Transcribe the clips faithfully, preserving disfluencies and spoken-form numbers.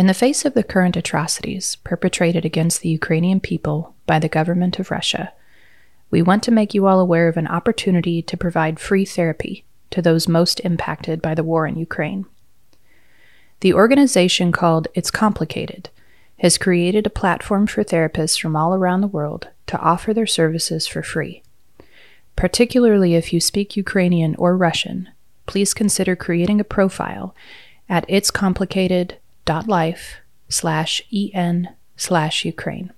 In the face of the current atrocities perpetrated against the Ukrainian people by the government of Russia, we want to make you all aware of an opportunity to provide free therapy to those most impacted by the war in Ukraine. The organization called It's Complicated has created a platform for therapists from all around the world to offer their services for free. Particularly if you speak Ukrainian or Russian, please consider creating a profile at itscomplicated dot life slash en slash Ukraine.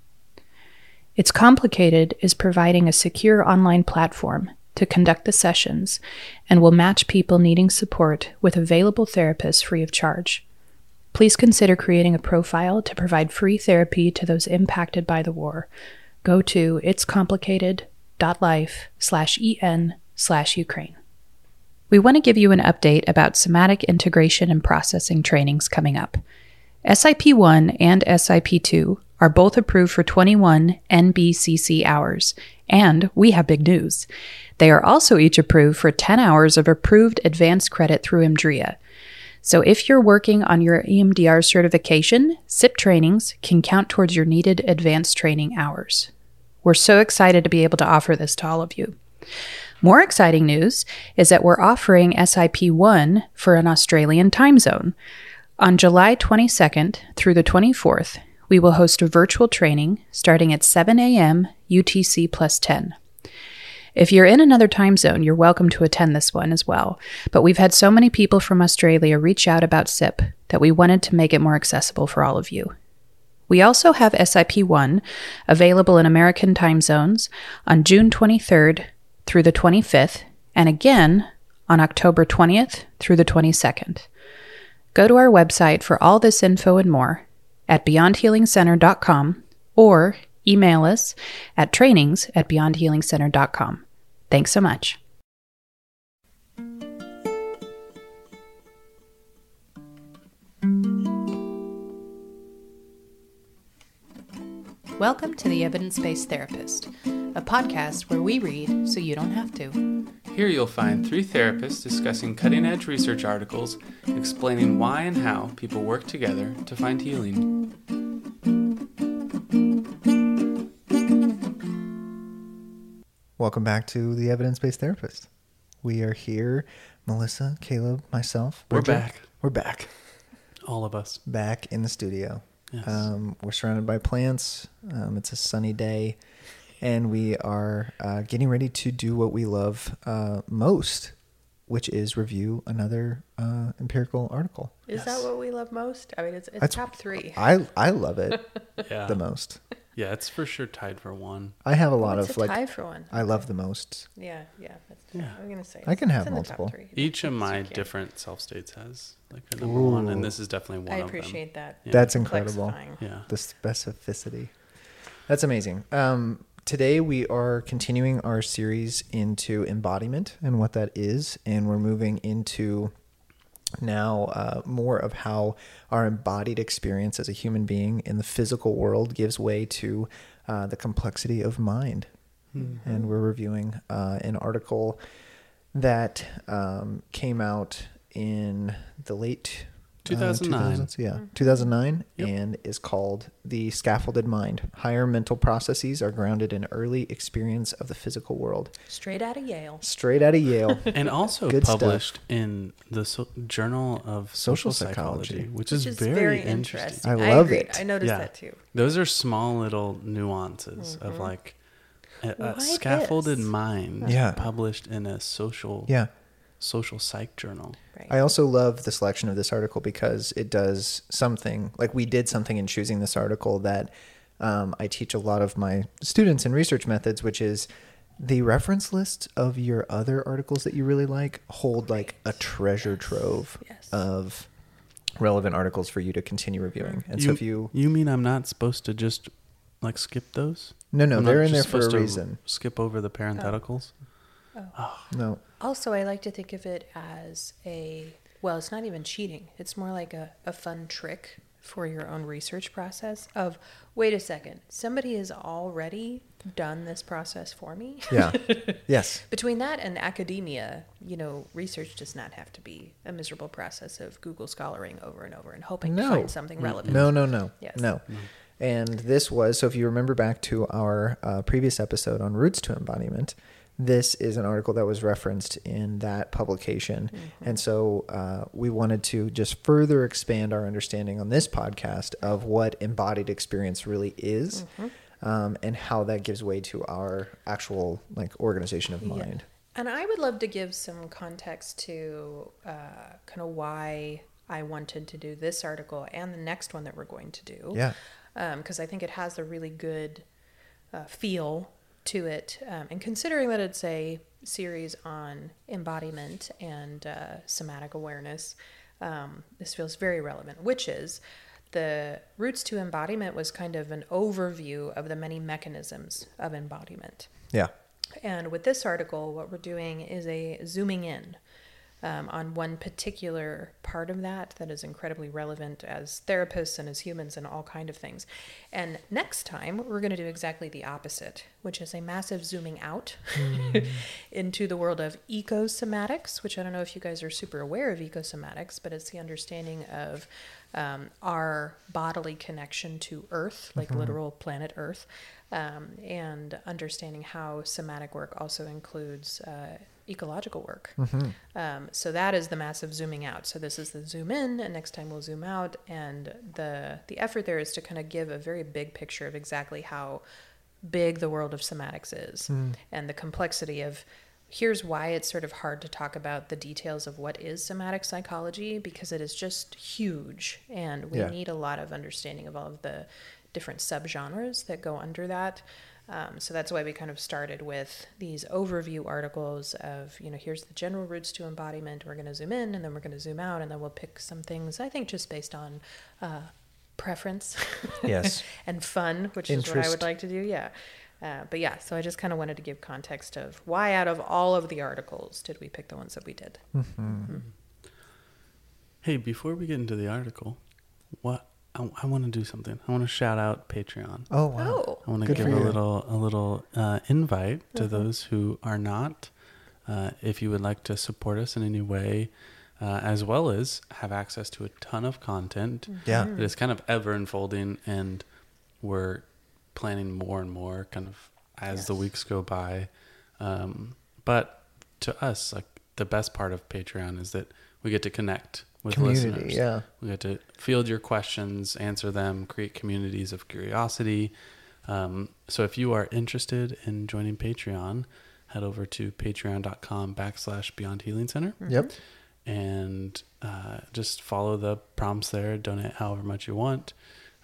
It's Complicated is providing a secure online platform to conduct the sessions and will match people needing support with available therapists free of charge. Please consider creating a profile to provide free therapy to those impacted by the war. Go to itscomplicated dot life slash en slash Ukraine. We want to give you an update about somatic integration and processing trainings coming up. S I P one and S I P two are both approved for twenty-one N B C C hours, and we have big news. They are also each approved for ten hours of approved advanced credit through EMDRIA. So if you're working on your E M D R certification, S I P trainings can count towards your needed advanced training hours. We're so excited to be able to offer this to all of you. More exciting news is that we're offering S I P one for an Australian time zone. On July twenty-second through the twenty-fourth, we will host a virtual training starting at seven a.m. U T C plus ten. If you're in another time zone, you're welcome to attend this one as well. But we've had so many people from Australia reach out about S I P that we wanted to make it more accessible for all of you. We also have S I P one available in American time zones on June twenty-third through the twenty-fifth, and again on October twentieth through the twenty-second. Go to our website for all this info and more at beyond healing center dot com or email us at trainings at beyond healing center dot com. Thanks so much. Welcome to The Evidence-Based Therapist, a podcast where we read so you don't have to. Here you'll find three therapists discussing cutting-edge research articles, explaining why and how people work together to find healing. Welcome back to The Evidence-Based Therapist. We are here, Melissa, Caleb, myself. We're Bridget. back. We're back. All of us. Back in the studio. Yes. Um, we're surrounded by plants. Um, it's a sunny day, and we are uh, getting ready to do what we love uh, most, which is review another uh, empirical article. Is yes. that what we love most? I mean, it's, it's That's, top three. I I love it yeah. the most. Yeah, it's for sure tied for one. I have a lot it's of a like. Tied for one. I love the most. Yeah, yeah. That's yeah. I'm gonna say. I can have multiple. Each of my different self states has like a number Ooh. one, and this is definitely one. I appreciate of them. that. Yeah. That's incredible. Yeah, the specificity. That's amazing. Um, today we are continuing our series into embodiment and what that is, and we're moving into now uh, more of how our embodied experience as a human being in the physical world gives way to uh, the complexity of mind. Mm-hmm. And we're reviewing uh, an article that um, came out in the late two thousand nine. Uh, two thousands, yeah, mm-hmm. two thousand nine, yep. And is called The Scaffolded Mind. Higher mental processes are grounded in early experience of the physical world. Straight out of Yale. Straight out of Yale. And also Good published stuff. in the so- Journal of Social, Social Psychology, Psychology, which, which is, is very, very interesting. interesting. I love I it. I noticed yeah. that too. Those are small little nuances mm-hmm. of like a, a scaffolded is? mind yeah. published in a social... Yeah. social psych journal. Right. I also love the selection of this article because it does something like we did something in choosing this article that um, I teach a lot of my students in research methods, which is the reference lists of your other articles that you really like hold like a treasure trove yes. Yes. of relevant articles for you to continue reviewing. And you, so if you... You mean I'm not supposed to just like skip those? No, no, I'm they're in there for a reason. Skip over the parentheticals? Oh. Oh. Oh. No. Also, I like to think of it as a, well, it's not even cheating. It's more like a, a fun trick for your own research process of, wait a second, somebody has already done this process for me. Yeah. Yes. Between that and academia, you know, research does not have to be a miserable process of Google scholaring over and over and hoping no. to find something relevant. No, no, no, yes. no. Mm-hmm. And this was, so if you remember back to our uh, previous episode on Roots to Embodiment, this is an article that was referenced in that publication. Mm-hmm. And so uh, we wanted to just further expand our understanding on this podcast of what embodied experience really is, mm-hmm. um, and how that gives way to our actual like organization of mind. Yeah. And I would love to give some context to uh, kind of why I wanted to do this article and the next one that we're going to do. Yeah. Because um, I think it has a really good uh, feel to it. Um, and considering that it's a series on embodiment and uh, somatic awareness, um, this feels very relevant, which is the Roots to Embodiment was kind of an overview of the many mechanisms of embodiment. Yeah. And with this article, what we're doing is a zooming in Um, on one particular part of that that is incredibly relevant as therapists and as humans and all kind of things. And next time, we're going to do exactly the opposite, which is a massive zooming out mm. into the world of ecosomatics, which I don't know if you guys are super aware of ecosomatics, but it's the understanding of um, our bodily connection to Earth, like mm-hmm. literal planet Earth, um, and understanding how somatic work also includes uh ecological work. Mm-hmm. Um, so that is the massive zooming out. So this is the zoom in, and next time we'll zoom out. And the the effort there is to kind of give a very big picture of exactly how big the world of somatics is mm. and the complexity of, here's why it's sort of hard to talk about the details of what is somatic psychology, because it is just huge. And we yeah. need a lot of understanding of all of the different subgenres that go under that. Um, so that's why we kind of started with these overview articles of, you know, here's the general routes to embodiment. We're going to zoom in, and then we're going to zoom out, and then we'll pick some things, I think, just based on uh, preference yes, and fun, which Interest. is what I would like to do. Yeah. Uh, but yeah, so I just kind of wanted to give context of why out of all of the articles did we pick the ones that we did. Mm-hmm. Mm-hmm. Hey, before we get into the article, what? I, I want to do something. I want to shout out Patreon. Oh, wow. Oh, I want to give a little a little uh, invite to mm-hmm. those who are not. Uh, if you would like to support us in any way, uh, as well as have access to a ton of content. Yeah. It is kind of ever unfolding, and we're planning more and more kind of as yes. the weeks go by. Um, but to us, like, the best part of Patreon is that we get to connect with community, listeners. Yeah. We get to field your questions, answer them, create communities of curiosity. Um, so if you are interested in joining Patreon, head over to patreon.com backslash Beyond Healing Center. Yep. And uh, just follow the prompts there, donate however much you want.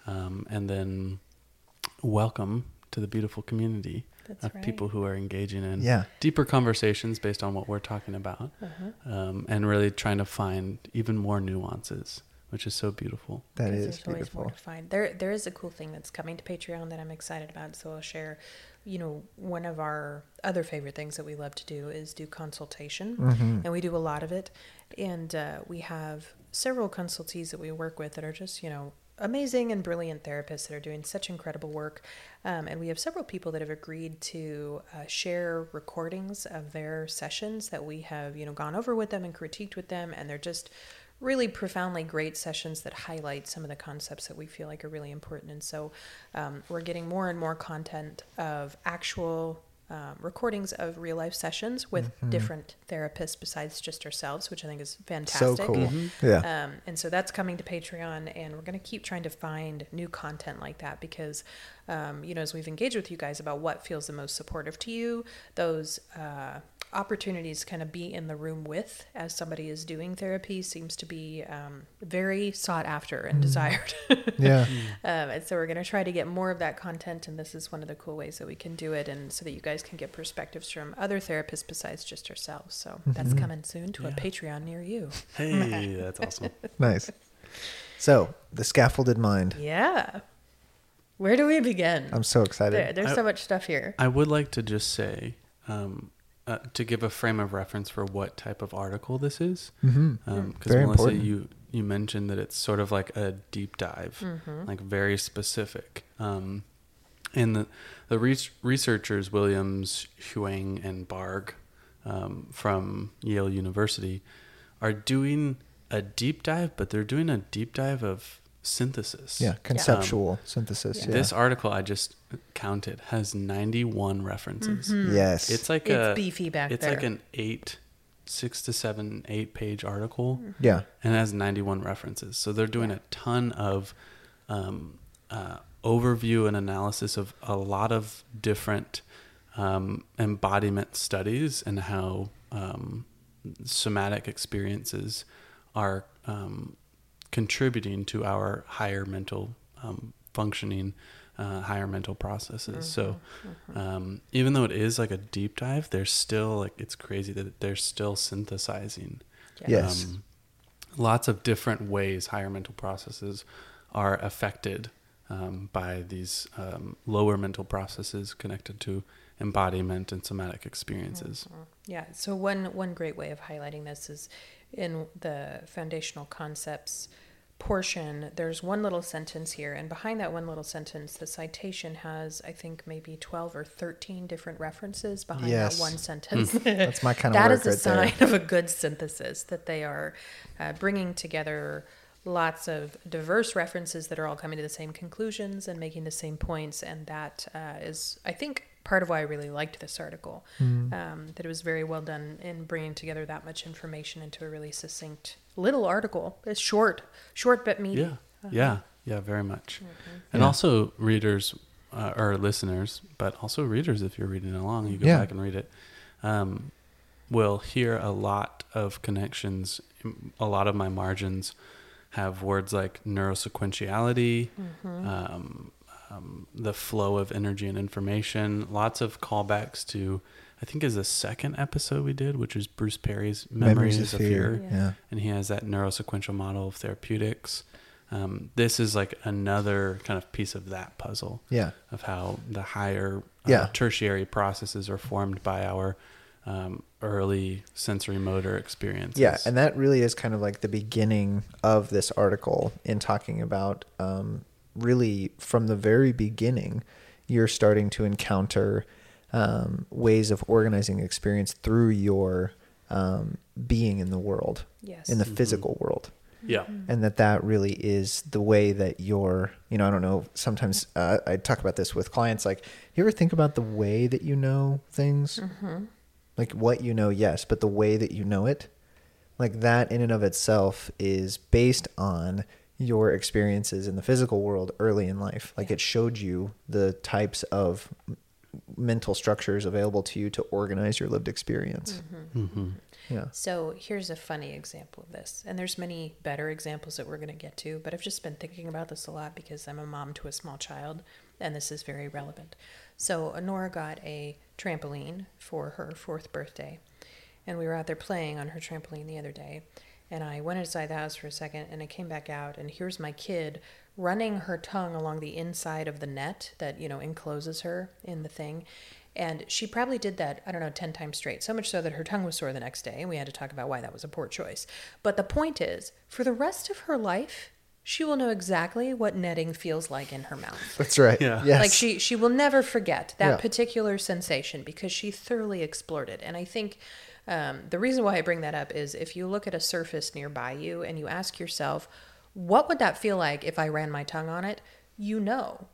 Um, and then welcome to the beautiful community That's of right. people who are engaging in yeah. deeper conversations based on what we're talking about, uh-huh. um, and really trying to find even more nuances, which is so beautiful. That is beautiful. There's always more to find. There, there is a cool thing that's coming to Patreon that I'm excited about, so I'll share. You know, one of our other favorite things that we love to do is do consultation, mm-hmm. and we do a lot of it. And uh, we have several consultees that we work with that are just, you know, amazing and brilliant therapists that are doing such incredible work. Um, and we have several people that have agreed to uh, share recordings of their sessions that we have, you know, gone over with them and critiqued with them. And they're just really profoundly great sessions that highlight some of the concepts that we feel like are really important. And so um, we're getting more and more content of actual Um, recordings of real life sessions with mm-hmm. different therapists besides just ourselves, which I think is fantastic. So cool. Mm-hmm. Yeah. Um, and so that's coming to Patreon, and we're going to keep trying to find new content like that because, um, you know, as we've engaged with you guys about what feels the most supportive to you, those uh, opportunities kind of be in the room with as somebody is doing therapy seems to be um, very sought after and mm. desired. Yeah. Um, and so we're going to try to get more of that content, and this is one of the cool ways that we can do it, and so that you guys can get perspectives from other therapists besides just ourselves. So mm-hmm. that's coming soon to yeah. a Patreon near you. Hey, that's awesome. Nice. So, The Scaffolded Mind. Yeah. Where do we begin? I'm so excited. There, there's I, so much stuff here. I would like to just say, um, uh, to give a frame of reference for what type of article this is. Because mm-hmm. um, Melissa, important. you you mentioned that it's sort of like a deep dive, mm-hmm. like very specific. Um, and the the re- researchers Williams, Huang, and Barg um, from Yale University are doing a deep dive, but they're doing a deep dive of synthesis. Yeah, conceptual um, synthesis. Yeah. This article I just counted has ninety-one references. Mm-hmm. Yes. It's like it's a beefy back it's there. It's like an eight, six to seven, eight page article. Yeah. And it has ninety-one references. So they're doing a ton of um, uh, overview and analysis of a lot of different um, embodiment studies and how um, somatic experiences are um, contributing to our higher mental um, functioning, uh, higher mental processes. Mm-hmm. So mm-hmm. Um, even though it is like a deep dive, there's still like, it's crazy that they're still synthesizing. Yes. Um, lots of different ways higher mental processes are affected um, by these um, lower mental processes connected to embodiment and somatic experiences. Mm-hmm. Yeah. So one, one great way of highlighting this is, in the foundational concepts portion, there's one little sentence here, and behind that one little sentence, the citation has, I think, maybe twelve or thirteen different references behind yes. that one sentence. Mm. That's my kind of that work. That is a right sign there. Of a good synthesis, that they are uh, bringing together lots of diverse references that are all coming to the same conclusions and making the same points, and that uh, is, I think, part of why I really liked this article, mm. um, that it was very well done in bringing together that much information into a really succinct little article. It's short, short but meaty. Yeah, uh-huh. yeah, yeah, very much. Mm-hmm. And yeah. also readers uh, or listeners, but also readers, if you're reading along, you go yeah. back and read it, um, will hear a lot of connections. A lot of my margins have words like neurosequentiality, mm-hmm. um, Um, the flow of energy and information, lots of callbacks to, I think is the second episode we did, which is Bruce Perry's Memories, Memories of Fear. Fear. Yeah. Yeah. And he has that neurosequential model of therapeutics. Um, this is like another kind of piece of that puzzle yeah. of how the higher uh, yeah. tertiary processes are formed by our um, early sensory motor experiences. Yeah. And that really is kind of like the beginning of this article in talking about, um, really from the very beginning, you're starting to encounter um, ways of organizing experience through your um, being in the world, yes. in the mm-hmm. physical world. Yeah. And that that really is the way that you're, you know, I don't know, sometimes uh, I talk about this with clients, like, you ever think about the way that you know things? Mm-hmm. Like what you know, yes, but the way that you know it, like that in and of itself is based on your experiences in the physical world early in life. Like yeah. it showed you the types of mental structures available to you to organize your lived experience. Mm-hmm. Mm-hmm. Yeah. So here's a funny example of this. And there's many better examples that we're going to get to, but I've just been thinking about this a lot because I'm a mom to a small child and this is very relevant. So Honora got a trampoline for her fourth birthday and we were out there playing on her trampoline the other day. And I went inside the house for a second and I came back out and here's my kid running her tongue along the inside of the net that, you know, encloses her in the thing. And she probably did that, I don't know, ten times straight. So much so that her tongue was sore the next day and we had to talk about why that was a poor choice. But the point is, for the rest of her life, she will know exactly what netting feels like in her mouth. That's right. Yeah. Yes. Like she, she will never forget that yeah. particular sensation because she thoroughly explored it. And I think... Um, the reason why I bring that up is if you look at a surface nearby you and you ask yourself, what would that feel like if I ran my tongue on it? You know.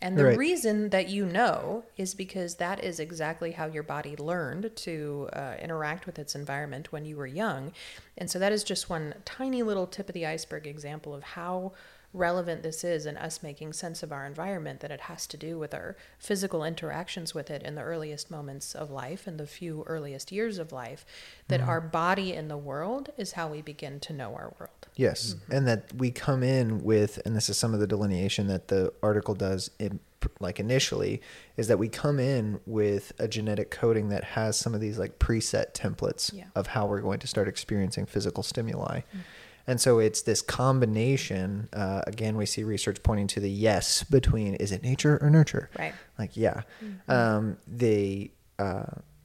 And the right. reason that you know is because that is exactly how your body learned to uh, interact with its environment when you were young. And so that is just one tiny little tip of the iceberg example of how relevant this is in us making sense of our environment, that it has to do with our physical interactions with it in the earliest moments of life and the few earliest years of life, that mm-hmm. our body in the world is how we begin to know our world. Yes. Mm-hmm. And that we come in with, and this is some of the delineation that the article does in, like initially, is that we come in with a genetic coding that has some of these like preset templates yeah. of how we're going to start experiencing physical stimuli. Mm-hmm. And so it's this combination, uh, again, we see research pointing to the yes between, is it nature or nurture? Right. Like, yeah. Mm-hmm. Um, the, uh,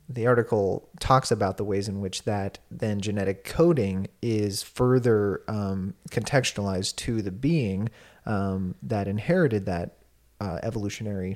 the article talks about the ways in which that then genetic coding is further um, contextualized to the being um, that inherited that uh, evolutionary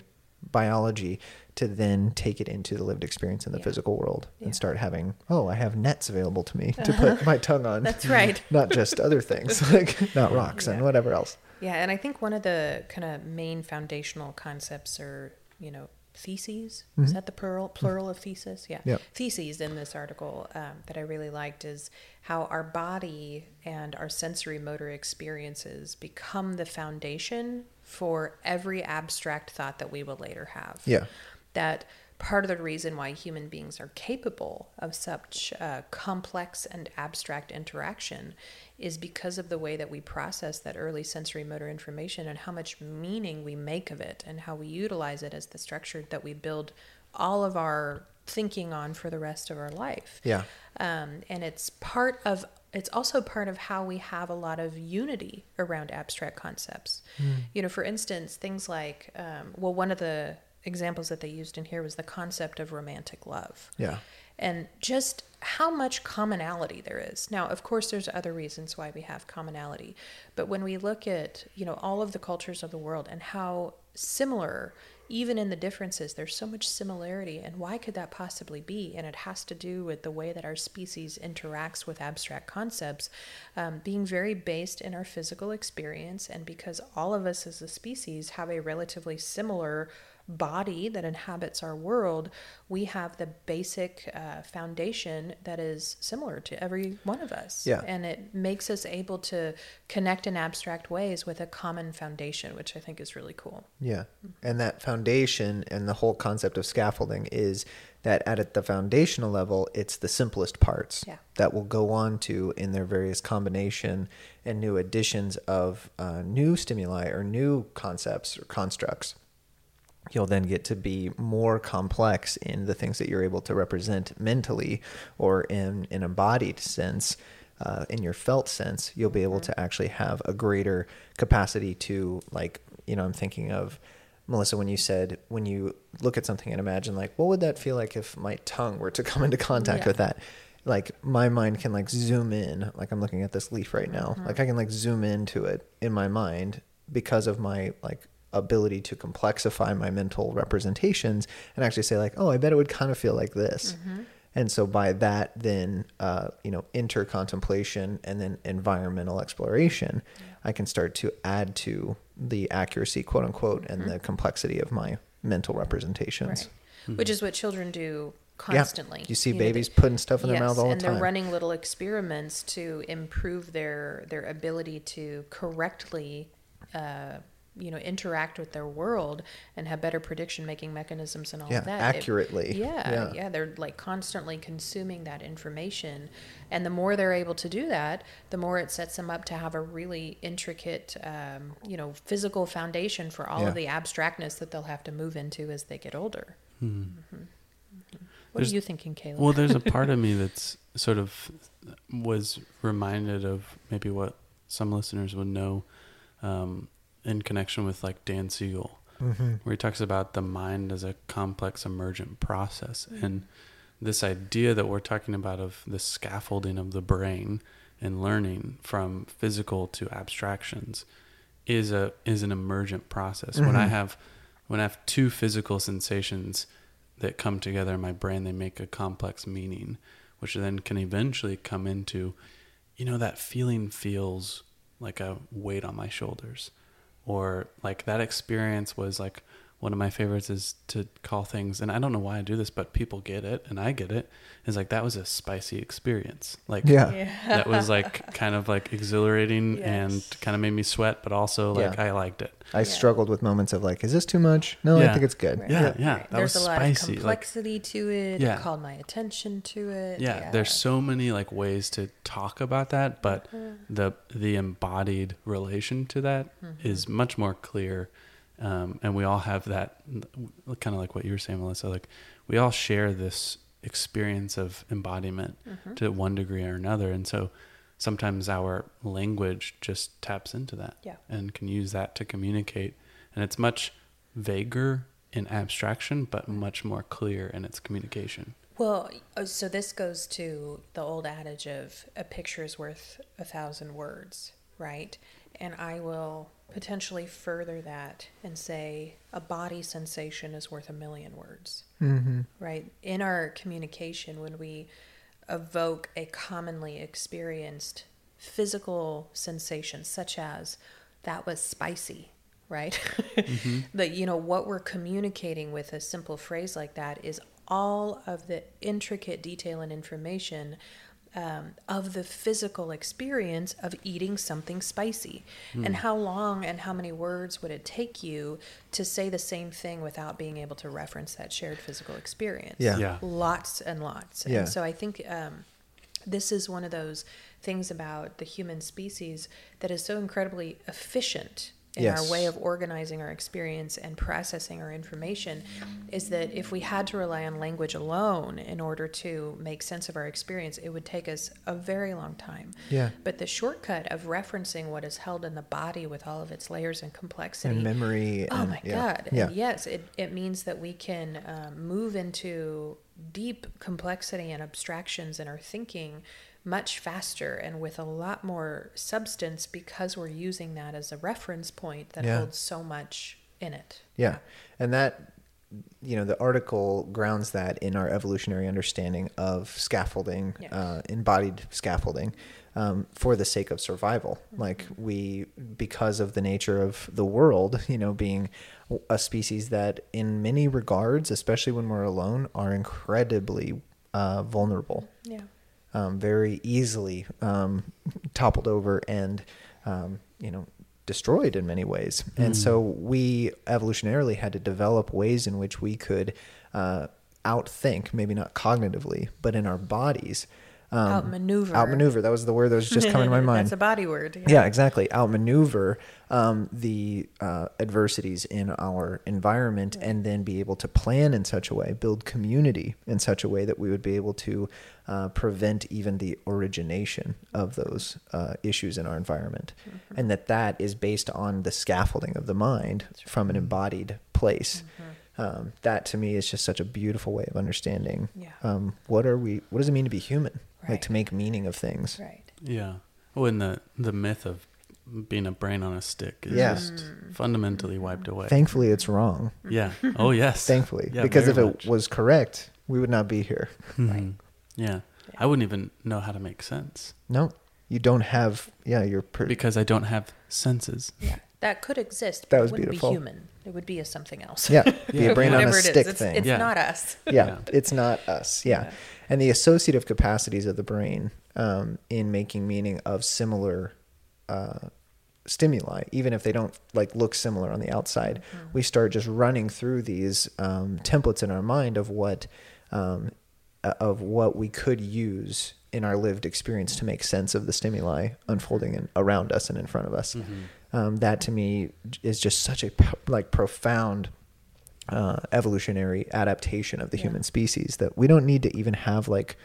biology to then take it into the lived experience in the yeah. physical world yeah. and start having, oh, I have nets available to me to uh-huh. put my tongue on. That's right. Not just other things, like not rocks yeah. and whatever else. Yeah. And I think one of the kind of main foundational concepts are, you know, theses. Mm-hmm. Is that the plural, plural of thesis? Yeah. Yep. Theses in this article um, that I really liked is how our body and our sensory motor experiences become the foundation for every abstract thought that we will later have. Yeah. That part of the reason why human beings are capable of such uh, complex and abstract interaction is because of the way that we process that early sensory motor information and how much meaning we make of it and how we utilize it as the structure that we build all of our thinking on for the rest of our life. Yeah. Um, and it's part of, it's also part of how we have a lot of unity around abstract concepts. Mm. You know, for instance, things like, um, well, one of the examples that they used in here was the concept of romantic love. Yeah. And just how much commonality there is. Now, of course, there's other reasons why we have commonality, but when we look at, you know, all of the cultures of the world and how similar, even in the differences, there's so much similarity. And why could that possibly be? And it has to do with the way that our species interacts with abstract concepts, um, being very based in our physical experience. And because all of us as a species have a relatively similar body that inhabits our world, we have the basic uh, foundation that is similar to every one of us. Yeah. And it makes us able to connect in abstract ways with a common foundation, which I think is really cool. Yeah. And that foundation and the whole concept of scaffolding is that at the foundational level, it's the simplest parts yeah. that will go on to in their various combination and new additions of uh, new stimuli or new concepts or constructs. You'll then get to be more complex in the things that you're able to represent mentally or in an embodied sense, uh, in your felt sense. You'll be able to actually have a greater capacity to, like, you know, I'm thinking of, Melissa, when you said, when you look at something and imagine, like, what would that feel like if my tongue were to come into contact yeah. with that? Like, my mind can, like, zoom in. Like, I'm looking at this leaf right now. Mm-hmm. Like, I can, like, zoom into it in my mind because of my, like, ability to complexify my mental representations and actually say, like, oh, I bet it would kind of feel like this. Mm-hmm. And so by that, then, uh, you know, intercontemplation and then environmental exploration, yeah. I can start to add to the accuracy, quote unquote, mm-hmm. and the complexity of my mental representations. Right. Mm-hmm. Which is what children do constantly. Yeah. You see you babies know, they, putting stuff in yes, their mouth all the time. And they're running little experiments to improve their, their ability to correctly, uh, you know, interact with their world and have better prediction making mechanisms and all yeah, of that. Accurately. It, yeah, yeah. Yeah. They're like constantly consuming that information. And the more they're able to do that, the more it sets them up to have a really intricate, um, you know, physical foundation for all yeah. of the abstractness that they'll have to move into as they get older. Hmm. Mm-hmm. Mm-hmm. What there's, are you thinking, Caleb? Well, there's a part of me that's sort of was reminded of maybe what some listeners would know, um, in connection with, like, Dan Siegel, mm-hmm. where he talks about the mind as a complex emergent process. Mm-hmm. And this idea that we're talking about of the scaffolding of the brain and learning from physical to abstractions is a, is an emergent process. Mm-hmm. When I have, when I have two physical sensations that come together in my brain, they make a complex meaning, which then can eventually come into, you know, that feeling feels like a weight on my shoulders. Or, like, that experience was, like, one of my favorites is to call things, and I don't know why I do this, but people get it and I get it, is like, that was a spicy experience. Like, yeah. Yeah. That was, like, kind of, like, exhilarating yes. and kind of made me sweat, but also, like, yeah. I liked it. I yeah. struggled with moments of, like, is this too much? No, yeah. I think it's good. Right. Yeah, yeah. yeah. Right. That there's was a lot spicy. Of complexity, like, to it. Yeah. It called my attention to it. Yeah. yeah, there's so many, like, ways to talk about that, but mm. the the embodied relation to that mm-hmm. is much more clear. Um, and we all have that, kind of like what you were saying, Melissa, like, we all share this experience of embodiment mm-hmm. to one degree or another. And so sometimes our language just taps into that yeah. and can use that to communicate. And it's much vaguer in abstraction, but much more clear in its communication. Well, so this goes to the old adage of a picture is worth a thousand words, right? And I will potentially further that and say a body sensation is worth a million words, mm-hmm. right? In our communication, when we evoke a commonly experienced physical sensation, such as that was spicy, right? Mm-hmm. But, you know, what we're communicating with a simple phrase like that is all of the intricate detail and information Um, of the physical experience of eating something spicy. Mm. And how long and how many words would it take you to say the same thing without being able to reference that shared physical experience? Yeah. yeah. Lots and lots. Yeah. And so I think um, this is one of those things about the human species that is so incredibly efficient in yes. our way of organizing our experience and processing our information, is that if we had to rely on language alone in order to make sense of our experience, it would take us a very long time. Yeah. But the shortcut of referencing what is held in the body with all of its layers and complexity. And memory. Oh, and, my yeah. God. Yeah. And yes, it, it means that we can um, move into deep complexity and abstractions in our thinking much faster and with a lot more substance, because we're using that as a reference point that yeah. holds so much in it. Yeah. And that, you know, the article grounds that in our evolutionary understanding of scaffolding, yeah. uh, embodied scaffolding, um, for the sake of survival. Mm-hmm. Like we, because of the nature of the world, you know, being a species that in many regards, especially when we're alone, are incredibly uh, vulnerable. Yeah. Um, very easily um, toppled over and, um, you know, destroyed in many ways. Mm. And so we evolutionarily had to develop ways in which we could uh, outthink, maybe not cognitively, but in our bodies. Um, outmaneuver. Outmaneuver. That was the word that was just coming to my mind. That's a body word. Yeah, yeah, exactly. Outmaneuver um, the uh, adversities in our environment, right. And then be able to plan in such a way, build community in such a way that we would be able to uh, prevent even the origination of those uh, issues in our environment. Mm-hmm. And that that is based on the scaffolding of the mind right. from an embodied place. Mm-hmm. Um, that to me is just such a beautiful way of understanding. Yeah. Um, what are we, what does it mean to be human? Right. Like to make meaning of things. Right. Yeah. Well, and the, the myth of being a brain on a stick is yeah. just mm. fundamentally wiped away. Thankfully it's wrong. Yeah. Oh yes. Thankfully. Yeah, because if it much. was correct, we would not be here. Mm-hmm. Right. Yeah. yeah. I wouldn't even know how to make sense. No, you don't have, yeah, you're per- because I don't have senses. Yeah. That could exist, but that was it wouldn't beautiful. be human. It would be a something else. Yeah, be yeah. a brain on a stick it is. It's, thing. It's yeah. not us. Yeah. yeah, it's not us. Yeah. yeah. And the associative capacities of the brain um, in making meaning of similar uh, stimuli, even if they don't like look similar on the outside, mm-hmm. we start just running through these um, templates in our mind of what um, of what we could use in our lived experience to make sense of the stimuli unfolding in, around us and in front of us. Mm-hmm. Um, that to me is just such a like profound uh, evolutionary adaptation of the yeah. human species, that we don't need to even have like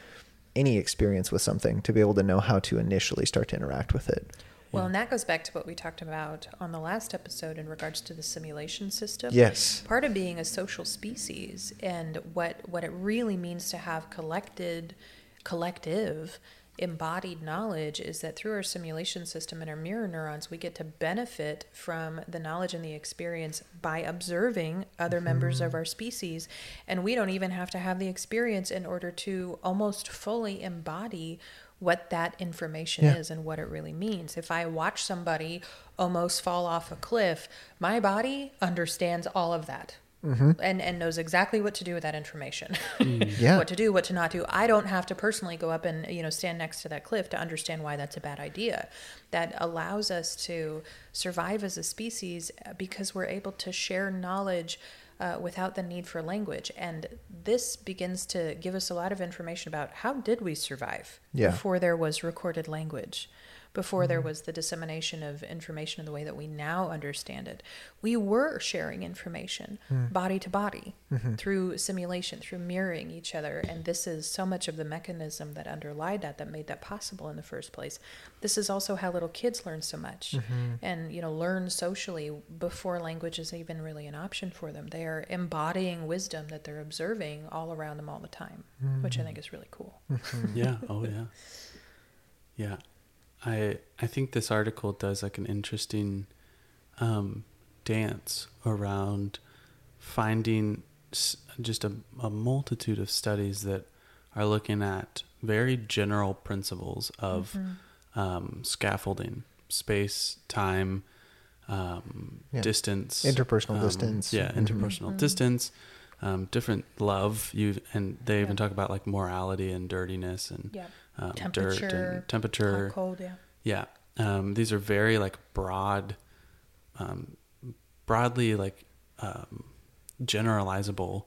any experience with something to be able to know how to initially start to interact with it. Well, yeah. and that goes back to what we talked about on the last episode in regards to the simulation system. Yes. Part of being a social species and what, what it really means to have collected, collective embodied knowledge is that through our simulation system and our mirror neurons, we get to benefit from the knowledge and the experience by observing other mm-hmm. members of our species. And we don't even have to have the experience in order to almost fully embody what that information yeah. is and what it really means. If I watch somebody almost fall off a cliff, my body understands all of that. Mm-hmm. And, and knows exactly what to do with that information, yeah. what to do, what to not do. I don't have to personally go up and, you know, stand next to that cliff to understand why that's a bad idea. That allows us to survive as a species because we're able to share knowledge uh, without the need for language. And this begins to give us a lot of information about how did we survive yeah. before there was recorded language. before there was the dissemination of information in the way that we now understand it. We were sharing information mm. body to body mm-hmm. through simulation, through mirroring each other. And this is so much of the mechanism that underlied that, that made that possible in the first place. This is also how little kids learn so much mm-hmm. and, you know, learn socially before language is even really an option for them. They are embodying wisdom that they're observing all around them all the time, mm-hmm. which I think is really cool. Mm-hmm. Yeah. Oh yeah. Yeah. I I think this article does like an interesting um, dance around finding s- just a, a multitude of studies that are looking at very general principles of mm-hmm. um, scaffolding, space, time, um, yeah. distance, interpersonal um, distance. Yeah, interpersonal mm-hmm. distance, um, different love. You and they yeah. even talk about like morality and dirtiness and. Yeah. Um, temperature, dirt and temperature, cold, yeah. Yeah. Um, these are very like broad, um, broadly like um, generalizable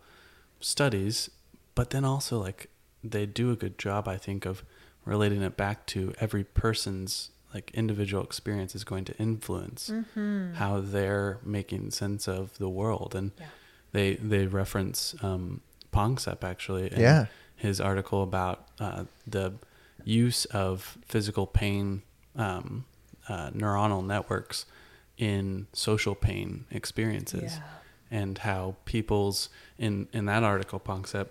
studies, but then also like they do a good job, I think, of relating it back to every person's like individual experience is going to influence mm-hmm. how they're making sense of the world. And yeah. they, they reference um, Pongsep actually. And yeah. his article about uh, the use of physical pain um, uh, neuronal networks in social pain experiences yeah. and how people's, in, in that article, Pongsep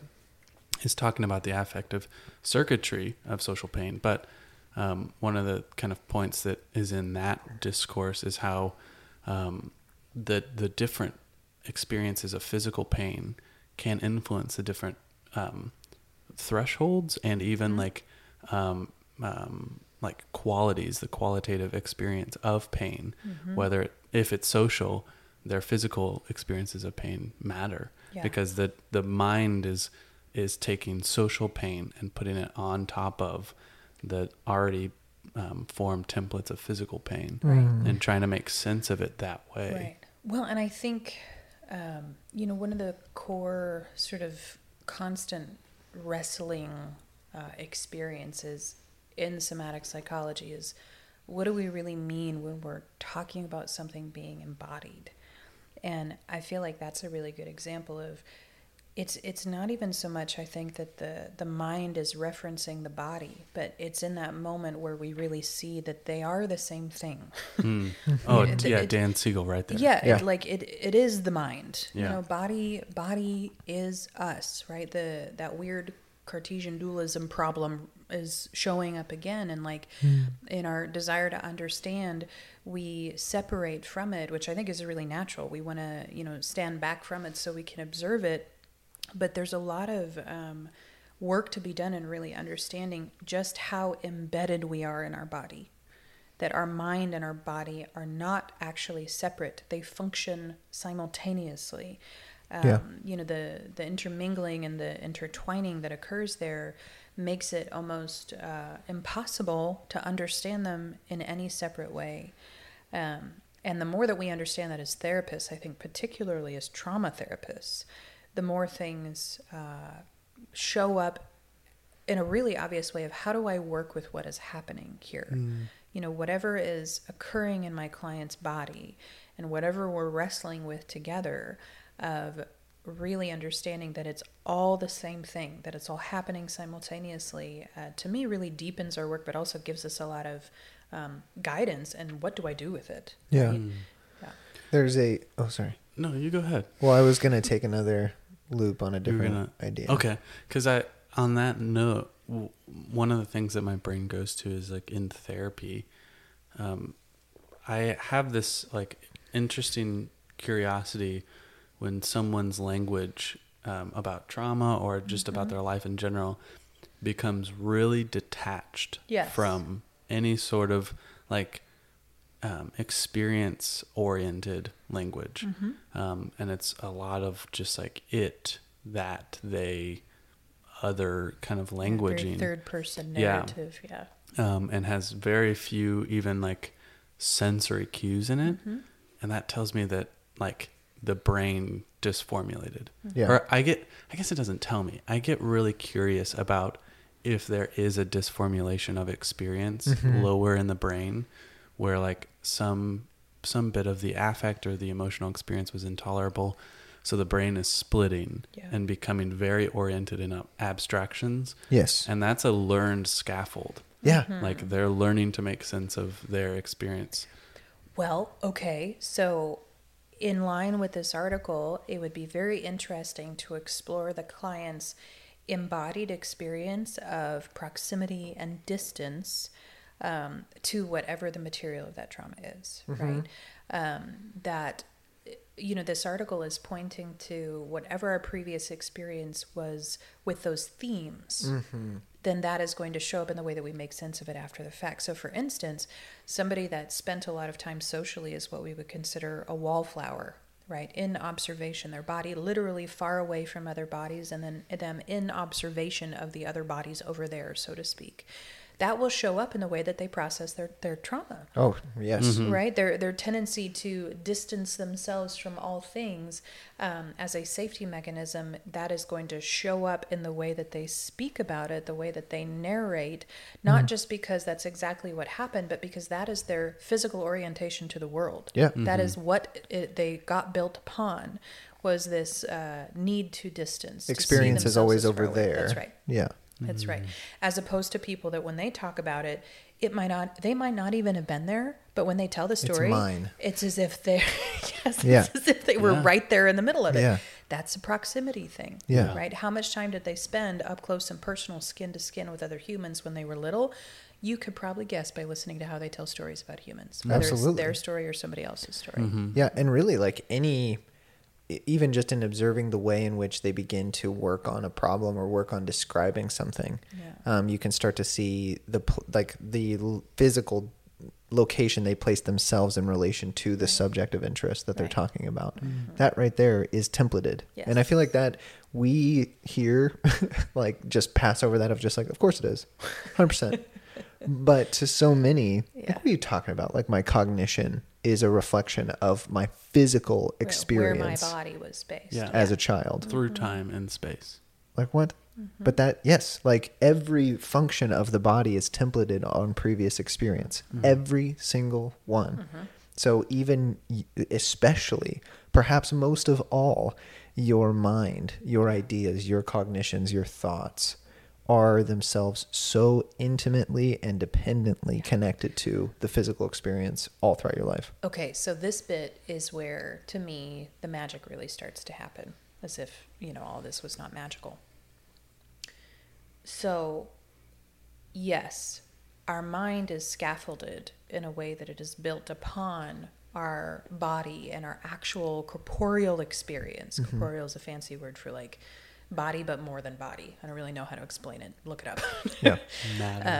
is talking about the affective circuitry of social pain. But um, one of the kind of points that is in that discourse is how um, the, the different experiences of physical pain can influence the different um, thresholds and even mm-hmm. like um um like qualities, the qualitative experience of pain, mm-hmm. whether it, if it's social, their physical experiences of pain matter yeah. because the the mind is is taking social pain and putting it on top of the already um, formed templates of physical pain right. and trying to make sense of it that way. Right. Well, and I think um you know, one of the core sort of constant wrestling uh, experiences in somatic psychology is, what do we really mean when we're talking about something being embodied? And I feel like that's a really good example of, it's it's not even so much, I think, that the, the mind is referencing the body, but it's in that moment where we really see that they are the same thing. Mm. Oh, it, yeah, it, Dan Siegel right there. Yeah, yeah. It, like it it is the mind. Yeah. You know, body body is us, right? The that weird Cartesian dualism problem is showing up again, and like mm. in our desire to understand, we separate from it, which I think is really natural. We want to, you know, stand back from it so we can observe it. But there's a lot of um, work to be done in really understanding just how embedded we are in our body, that our mind and our body are not actually separate. They function simultaneously. Um, yeah. You know, the, the intermingling and the intertwining that occurs there makes it almost uh, impossible to understand them in any separate way. Um, and the more that we understand that as therapists, I think particularly as trauma therapists, the more things uh, show up in a really obvious way of, how do I work with what is happening here? Mm. You know, whatever is occurring in my client's body and whatever we're wrestling with together, of really understanding that it's all the same thing, that it's all happening simultaneously, uh, to me really deepens our work, but also gives us a lot of um, guidance and what do I do with it? Yeah. Right? Mm. Yeah. There's a, oh, sorry. No, you go ahead. Well, I was going to take another loop on a different gonna, idea. Okay. Because I, on that note, w- one of the things that my brain goes to is like in therapy, um, I have this like interesting curiosity when someone's language um, about trauma or just mm-hmm. about their life in general becomes really detached yes. from any sort of like um, experience oriented language. Mm-hmm. Um, and it's a lot of just like it, that, they, other kind of languaging. Very third person narrative. Yeah. yeah. Um, and has very few even like sensory cues in it. Mm-hmm. And that tells me that like the brain dysformulated. Yeah. Or I get, I guess it doesn't tell me, I get really curious about if there is a dysformulation of experience mm-hmm. lower in the brain where like some some bit of the affect or the emotional experience was intolerable. So the brain is splitting yeah. and becoming very oriented in abstractions. Yes. And that's a learned scaffold. Yeah. Mm-hmm. Like they're learning to make sense of their experience. Well, okay. So in line with this article, it would be very interesting to explore the client's embodied experience of proximity and distance um, to whatever the material of that trauma is, mm-hmm. right? Um, that, you know, this article is pointing to whatever our previous experience was with those themes, mm-hmm. then that is going to show up in the way that we make sense of it after the fact. So for instance, somebody that spent a lot of time socially is what we would consider a wallflower, right? In observation, their body literally far away from other bodies, and then them in observation of the other bodies over there, so to speak. That will show up in the way that they process their, their trauma. Oh, yes. Mm-hmm. Right? Their their tendency to distance themselves from all things um, as a safety mechanism, that is going to show up in the way that they speak about it, the way that they narrate, not mm-hmm. just because that's exactly what happened, but because that is their physical orientation to the world. Yeah. Mm-hmm. That is what it, they got built upon, was this uh, need to distance. Experience to is always over there. That's right. Yeah. That's right. As opposed to people that when they talk about it, it might not, they might not even have been there, but when they tell the story, it's, mine. It's as if they, yes, yeah. it's as if they were yeah. right there in the middle of it. Yeah. That's a proximity thing, yeah. right? How much time did they spend up close and personal, skin to skin with other humans when they were little? You could probably guess by listening to how they tell stories about humans, whether Absolutely. It's their story or somebody else's story. Mm-hmm. Yeah. And really like any, even just in observing the way in which they begin to work on a problem or work on describing something, yeah. um, you can start to see the like the physical location they place themselves in relation to the right. subject of interest that right. they're talking about. Mm-hmm. That right there is templated. Yes. And I feel like that we here like just pass over that of just like, of course it is, one hundred percent. But to so many, yeah. what are you talking about? Like my cognition is a reflection of my physical experience. Where my body was based. Yeah. As yeah. a child. Through mm-hmm. time and space. Like what? Mm-hmm. But that, yes, like every function of the body is templated on previous experience. Mm-hmm. Every single one. Mm-hmm. So even, especially, perhaps most of all, your mind, your ideas, your cognitions, your thoughts are themselves so intimately and dependently yeah. connected to the physical experience all throughout your life. Okay, so this bit is where, to me, the magic really starts to happen, as if, you know, all this was not magical. So, yes, our mind is scaffolded in a way that it is built upon our body and our actual corporeal experience. Mm-hmm. Corporeal is a fancy word for, like, body, but more than body. I don't really know how to explain it. Look it up. Yeah,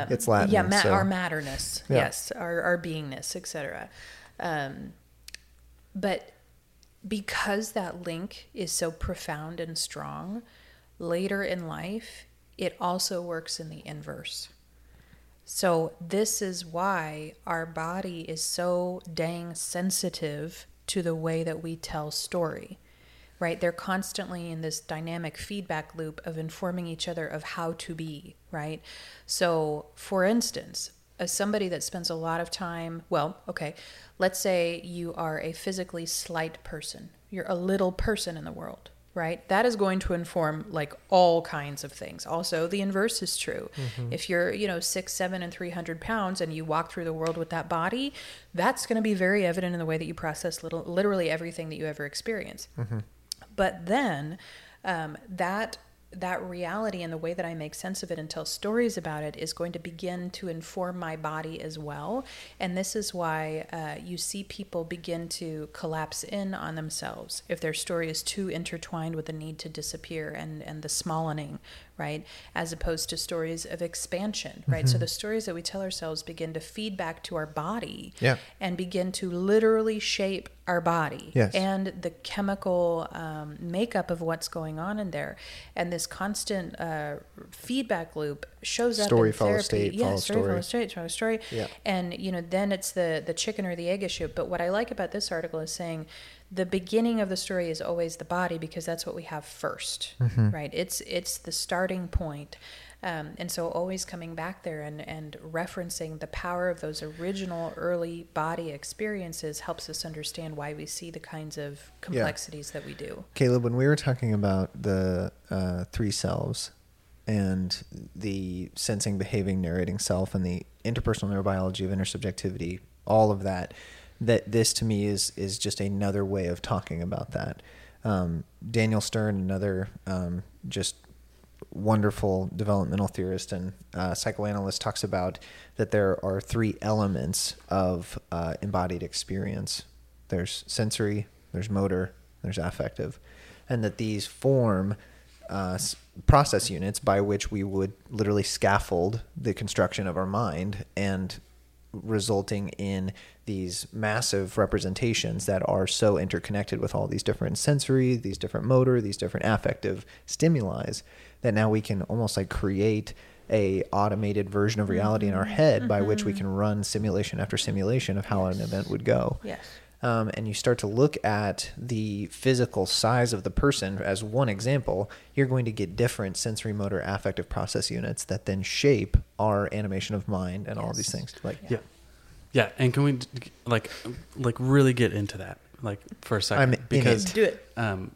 um, it's Latin. Yeah, ma- so. Our matterness. Yeah. Yes, our our beingness, et cetera. Um, but because that link is so profound and strong, later in life, it also works in the inverse. So this is why our body is so dang sensitive to the way that we tell story. Right? They're constantly in this dynamic feedback loop of informing each other of how to be, right? So for instance, as somebody that spends a lot of time, well, okay, let's say you are a physically slight person. You're a little person in the world, right? That is going to inform like all kinds of things. Also, the inverse is true. Mm-hmm. If you're, you know, six, seven and three hundred pounds and you walk through the world with that body, that's going to be very evident in the way that you process little, literally everything that you ever experience. Mm-hmm. But then um, that that reality and the way that I make sense of it and tell stories about it is going to begin to inform my body as well. And this is why uh, you see people begin to collapse in on themselves if their story is too intertwined with the need to disappear and, and the smallening, right? As opposed to stories of expansion, right? Mm-hmm. So the stories that we tell ourselves begin to feed back to our body yeah. and begin to literally shape our body yes. and the chemical um, makeup of what's going on in there. And this constant uh, feedback loop shows up story in therapy. State, yeah, story follows state, follows story. Yeah. And, you know, then it's the, the chicken or the egg issue. But what I like about this article is saying the beginning of the story is always the body because that's what we have first, mm-hmm. right? It's, it's the starting point. Um, and so always coming back there and, and referencing the power of those original early body experiences helps us understand why we see the kinds of complexities yeah. that we do. Caleb, when we were talking about the uh, three selves and the sensing, behaving, narrating self and the interpersonal neurobiology of intersubjectivity, all of that, that this to me is is just another way of talking about that. Um, Daniel Stern, another um, just wonderful developmental theorist and uh, psychoanalyst, talks about that there are three elements of uh, embodied experience. There's sensory, there's motor, there's affective, and that these form uh, process units by which we would literally scaffold the construction of our mind, and resulting in these massive representations that are so interconnected with all these different sensory, these different motor, these different affective stimuli, that now we can almost like create a automated version of reality mm-hmm. in our head mm-hmm. by which we can run simulation after simulation of how yes. an event would go. Yes. Um, and you start to look at the physical size of the person as one example, you're going to get different sensory, motor, affective process units that then shape our animation of mind and yes. all these things. Like, yeah. yeah. Yeah. And can we like, like really get into that like for a second, I'm because do it. Um,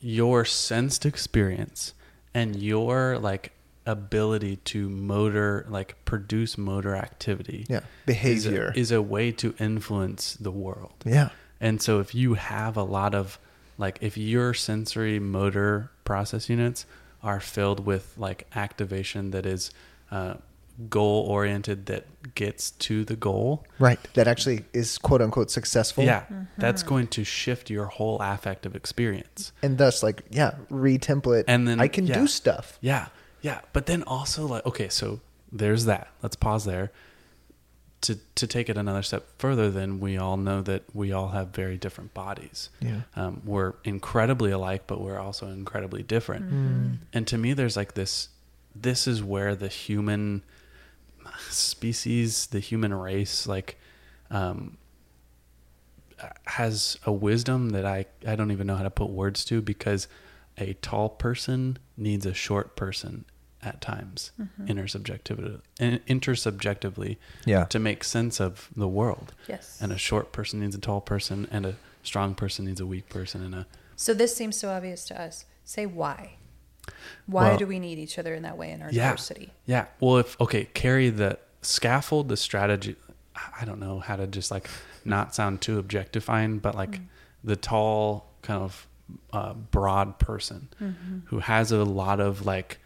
your sensed experience and your like ability to motor, like produce motor activity. Yeah. Behavior is a, is a way to influence the world. Yeah. And so if you have a lot of like, if your sensory motor process units are filled with like activation that is, uh, goal oriented, that gets to the goal. Right. That actually is quote unquote successful. Yeah. Mm-hmm. That's going to shift your whole affective experience. And thus like, yeah, re-template. And then I can yeah, do stuff. Yeah. Yeah. But then also like, okay, so there's that. Let's pause there. To to take it another step further, then we all know that we all have very different bodies. Yeah. Um, we're incredibly alike, but we're also incredibly different. Mm-hmm. And to me, there's like this, this is where the human species, the human race, like, um, has a wisdom that I, I don't even know how to put words to, because a tall person needs a short person at times, mm-hmm. intersubjectively, intersubjectively yeah. to make sense of the world. Yes. And a short person needs a tall person, and a strong person needs a weak person. And a, so this seems so obvious to us. Say why. Why well, do we need each other in that way in our yeah, diversity? Yeah. Well, if, okay, carry the scaffold, the strategy. I don't know how to just like not sound too objectifying, but like mm-hmm. the tall kind of uh, broad person mm-hmm. who has a lot of like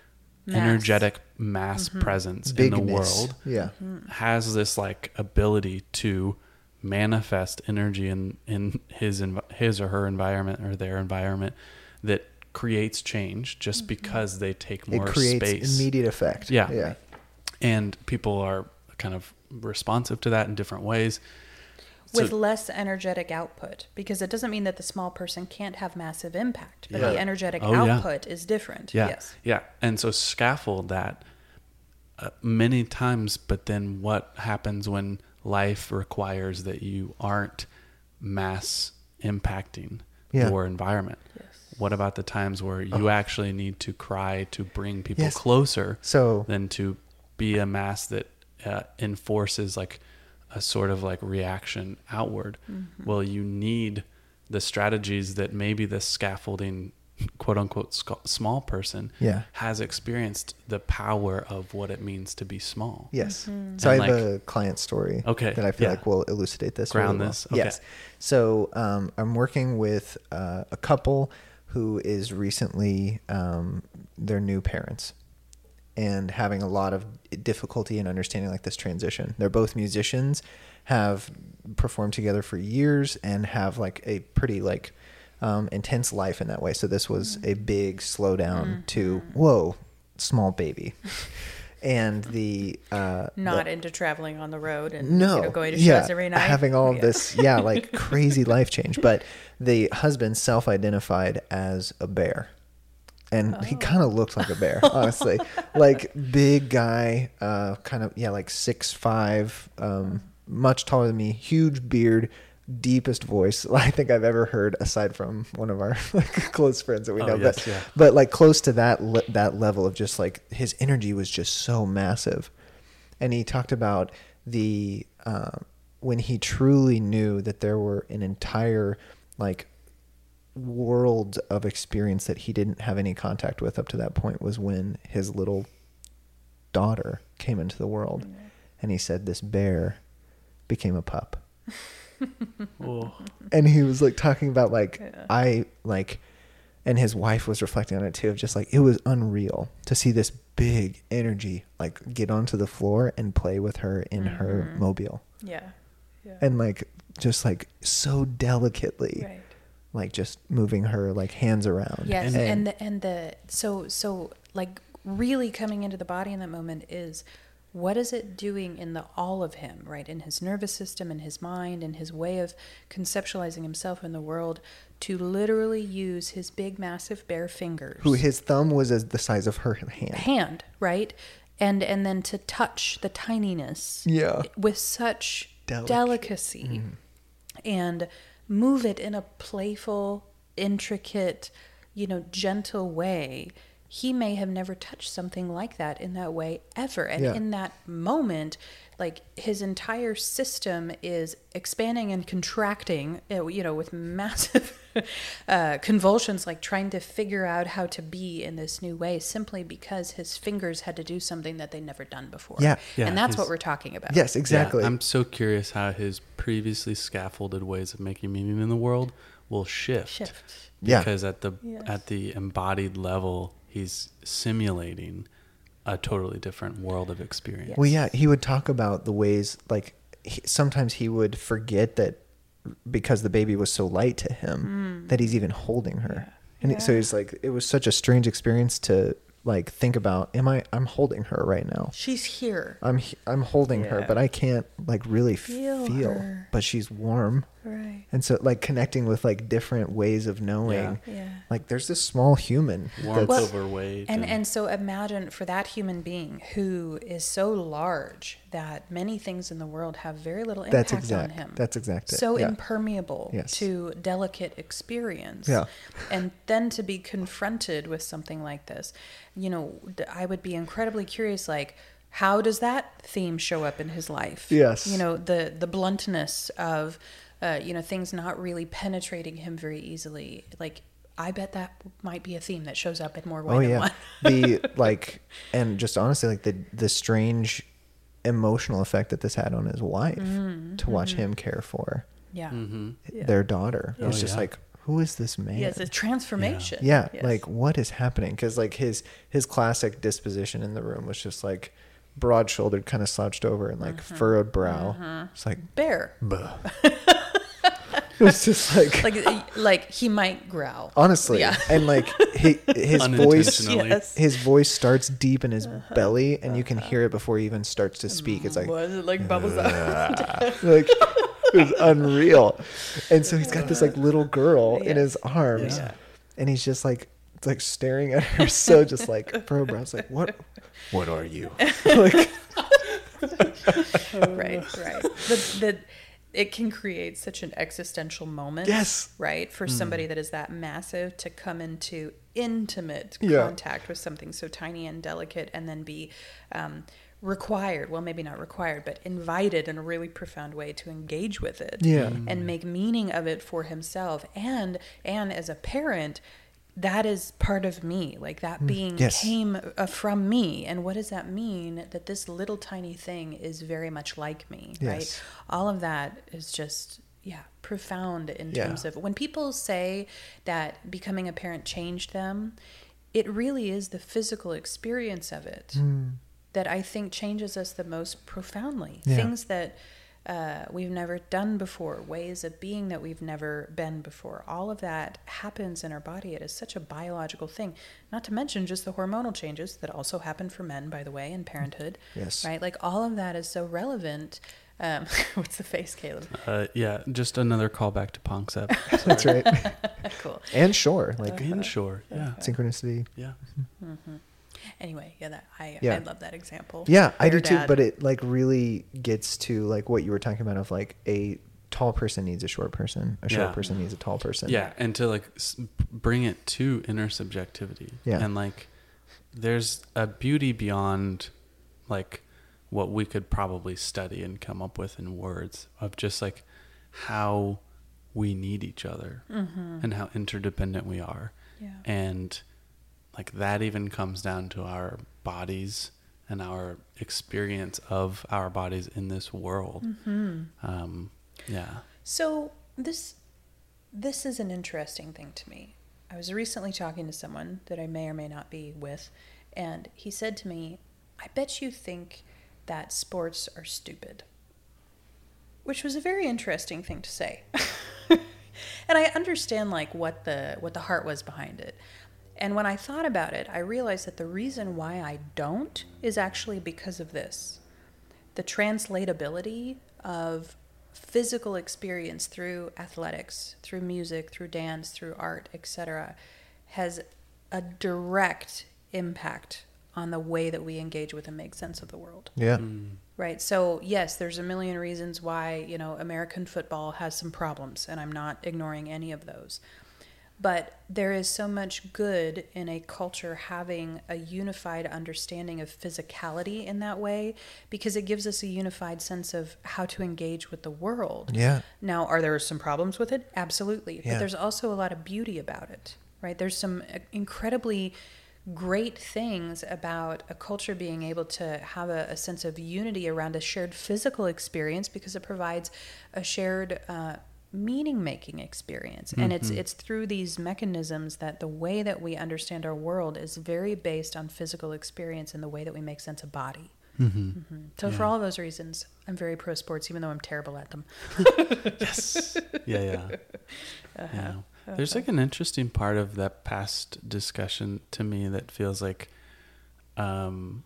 mass. energetic mass mm-hmm. presence Bigness. in the world. Yeah. Has this like ability to manifest energy in, in his, env- his or her environment or their environment that creates change just because they take more space. It creates space. Immediate effect. Yeah. Yeah. And people are kind of responsive to that in different ways. With so, less energetic output, because it doesn't mean that the small person can't have massive impact, but yeah. the energetic oh, output yeah. is different. Yeah. Yes. Yeah. And so scaffold that uh, many times, but then what happens when life requires that you aren't mass impacting yeah. your environment? Yeah. What about the times where you oh. actually need to cry to bring people yes. closer so, than to be a mass that uh, enforces like a sort of like reaction outward? Mm-hmm. Well, you need the strategies that maybe the scaffolding, quote unquote, sc- small person yeah. has experienced the power of what it means to be small. Yes. Mm-hmm. So I have like, a client story okay, that I feel yeah. like will elucidate this. Ground really this. Well. Okay. Yes. So um, I'm working with uh, a couple who is recently um, their new parents and having a lot of difficulty in understanding like this transition. They're both musicians, have performed together for years, and have like a pretty like um, intense life in that way. So this was mm-hmm. a big slowdown mm-hmm. to, whoa, small baby. And the uh not the, into traveling on the road and no, you know, going to shows yeah, every night, having all yeah. this yeah like crazy life change. But the husband self-identified as a bear, and oh. he kind of looked like a bear, honestly. Like big guy, uh kind of yeah like six five, um much taller than me, huge beard, deepest voice I think I've ever heard, aside from one of our like, close friends that we know. Oh, yes, but yeah. but like close to that le- that level of just like his energy was just so massive. And he talked about the uh, when he truly knew that there were an entire like world of experience that he didn't have any contact with up to that point was when his little daughter came into the world. Mm-hmm. And he said this bear became a pup. And he was like talking about like yeah. I like and his wife was reflecting on it too, of just like it was unreal to see this big energy like get onto the floor and play with her in mm-hmm. her mobile. Yeah. yeah. And like just like so delicately. Right. Like just moving her like hands around. Yes, and and the, and the so so like really coming into the body in that moment is what is it doing in the all of him, right? In his nervous system, in his mind, in his way of conceptualizing himself in the world, to literally use his big, massive bare fingers. Who his thumb was as the size of her hand. Hand, right? And and then to touch the tininess yeah. with such Delic- delicacy mm. and move it in a playful, intricate, you know, gentle way. He may have never touched something like that in that way ever. And yeah. in that moment, like his entire system is expanding and contracting, you know, with massive uh, convulsions, like trying to figure out how to be in this new way simply because his fingers had to do something that they'd never done before. Yeah. yeah and that's his, what we're talking about. Yes, exactly. Yeah, I'm so curious how his previously scaffolded ways of making meaning in the world will shift. Shift. Because yeah. at the yes. at the embodied level, he's simulating a totally different world of experience. Well, yeah, he would talk about the ways, like he, sometimes he would forget that because the baby was so light to him mm. that he's even holding her. Yeah. And yeah. so he's like, it was such a strange experience to like think about, am I, I'm holding her right now. She's here. I'm, I'm holding yeah. her, but I can't like really feel, feel her. But she's warm. Right. And so like connecting with like different ways of knowing, yeah. Yeah. like there's this small human warmth well, overweight. And, and, and so imagine for that human being who is so large that many things in the world have very little impact that's exact, on him. That's exactly. So yeah. impermeable yes. to delicate experience. Yeah. And then to be confronted with something like this, you know, I would be incredibly curious, like, how does that theme show up in his life? Yes. You know, the, the bluntness of, Uh, you know, things not really penetrating him very easily. Like, I bet that might be a theme that shows up in more ways oh, than yeah. one. The like, and just honestly, like the the strange emotional effect that this had on his wife mm-hmm. to watch mm-hmm. him care for yeah mm-hmm. their daughter. Yeah. It was oh, just yeah. like, who is this man? Yeah, it's a transformation. Yeah, yeah yes. like what is happening? Because like his his classic disposition in the room was just like broad-shouldered, kind of slouched over, and like mm-hmm. furrowed brow. Mm-hmm. It's like bear. Buh. It's just like, like, like he might growl. Honestly, yeah. and like he, his voice, yes. his voice starts deep in his uh-huh. belly, and uh-huh. you can hear it before he even starts to speak. It's like, was it like bubbles up? Like it was unreal. And so he's got this like little girl yeah. in his arms, yeah. and he's just like, like staring at her, so just like, bro, bro. I was like, what, what are you? Like, right, right. The, the, it can create such an existential moment, yes, right, for somebody mm. that is that massive to come into intimate yeah. contact with something so tiny and delicate, and then be um, required, well, maybe not required, but invited in a really profound way to engage with it, yeah. and mm. make meaning of it for himself, and and as a parent, that is part of me, like that being yes. came uh, from me. And what does that mean that this little tiny thing is very much like me, yes. right? All of that is just, yeah, profound in yeah. terms of when people say that becoming a parent changed them, it really is the physical experience of it mm. that I think changes us the most profoundly. Yeah. Things that Uh, we've never done before, ways of being that we've never been before. All of that happens in our body. It is such a biological thing, not to mention just the hormonal changes that also happen for men, by the way, in parenthood. Yes. Right? Like all of that is so relevant. Um, what's the face, Caleb? Uh, yeah, just another callback to Pongsep. That's right. Cool. And shore. Like, and shore, yeah. Synchronicity. Yeah. Mm-hmm. Anyway, yeah, that I, yeah. I love that example. Yeah, I do dad. too, but it like really gets to like what you were talking about of like a tall person needs a short person. A short yeah. person needs a tall person. Yeah. And to like bring it to inner subjectivity. Yeah. And like, there's a beauty beyond like what we could probably study and come up with in words of just like how we need each other mm-hmm. and how interdependent we are. Yeah. And like that even comes down to our bodies and our experience of our bodies in this world. Mm-hmm. Um, yeah. So this, this is an interesting thing to me. I was recently talking to someone that I may or may not be with, and he said to me, I bet you think that sports are stupid, which was a very interesting thing to say. And I understand like what the, what the heart was behind it. And when I thought about it, I realized that the reason why I don't is actually because of this. The translatability of physical experience through athletics, through music, through dance, through art, et cetera, has a direct impact on the way that we engage with and make sense of the world. Yeah. Mm. Right. So yes, there's a million reasons why, you know, American football has some problems, and I'm not ignoring any of those. But there is so much good in a culture having a unified understanding of physicality in that way, because it gives us a unified sense of how to engage with the world. Yeah. Now, are there some problems with it? Absolutely. Yeah. But there's also a lot of beauty about it, right? There's some incredibly great things about a culture being able to have a, a sense of unity around a shared physical experience, because it provides a shared uh meaning-making experience. And mm-hmm. it's it's through these mechanisms that the way that we understand our world is very based on physical experience and the way that we make sense of body. Mm-hmm. Mm-hmm. So yeah. for all those reasons, I'm very pro sports, even though I'm terrible at them. Yes. Yeah, yeah. Uh-huh. yeah. There's like an interesting part of that past discussion to me that feels like um,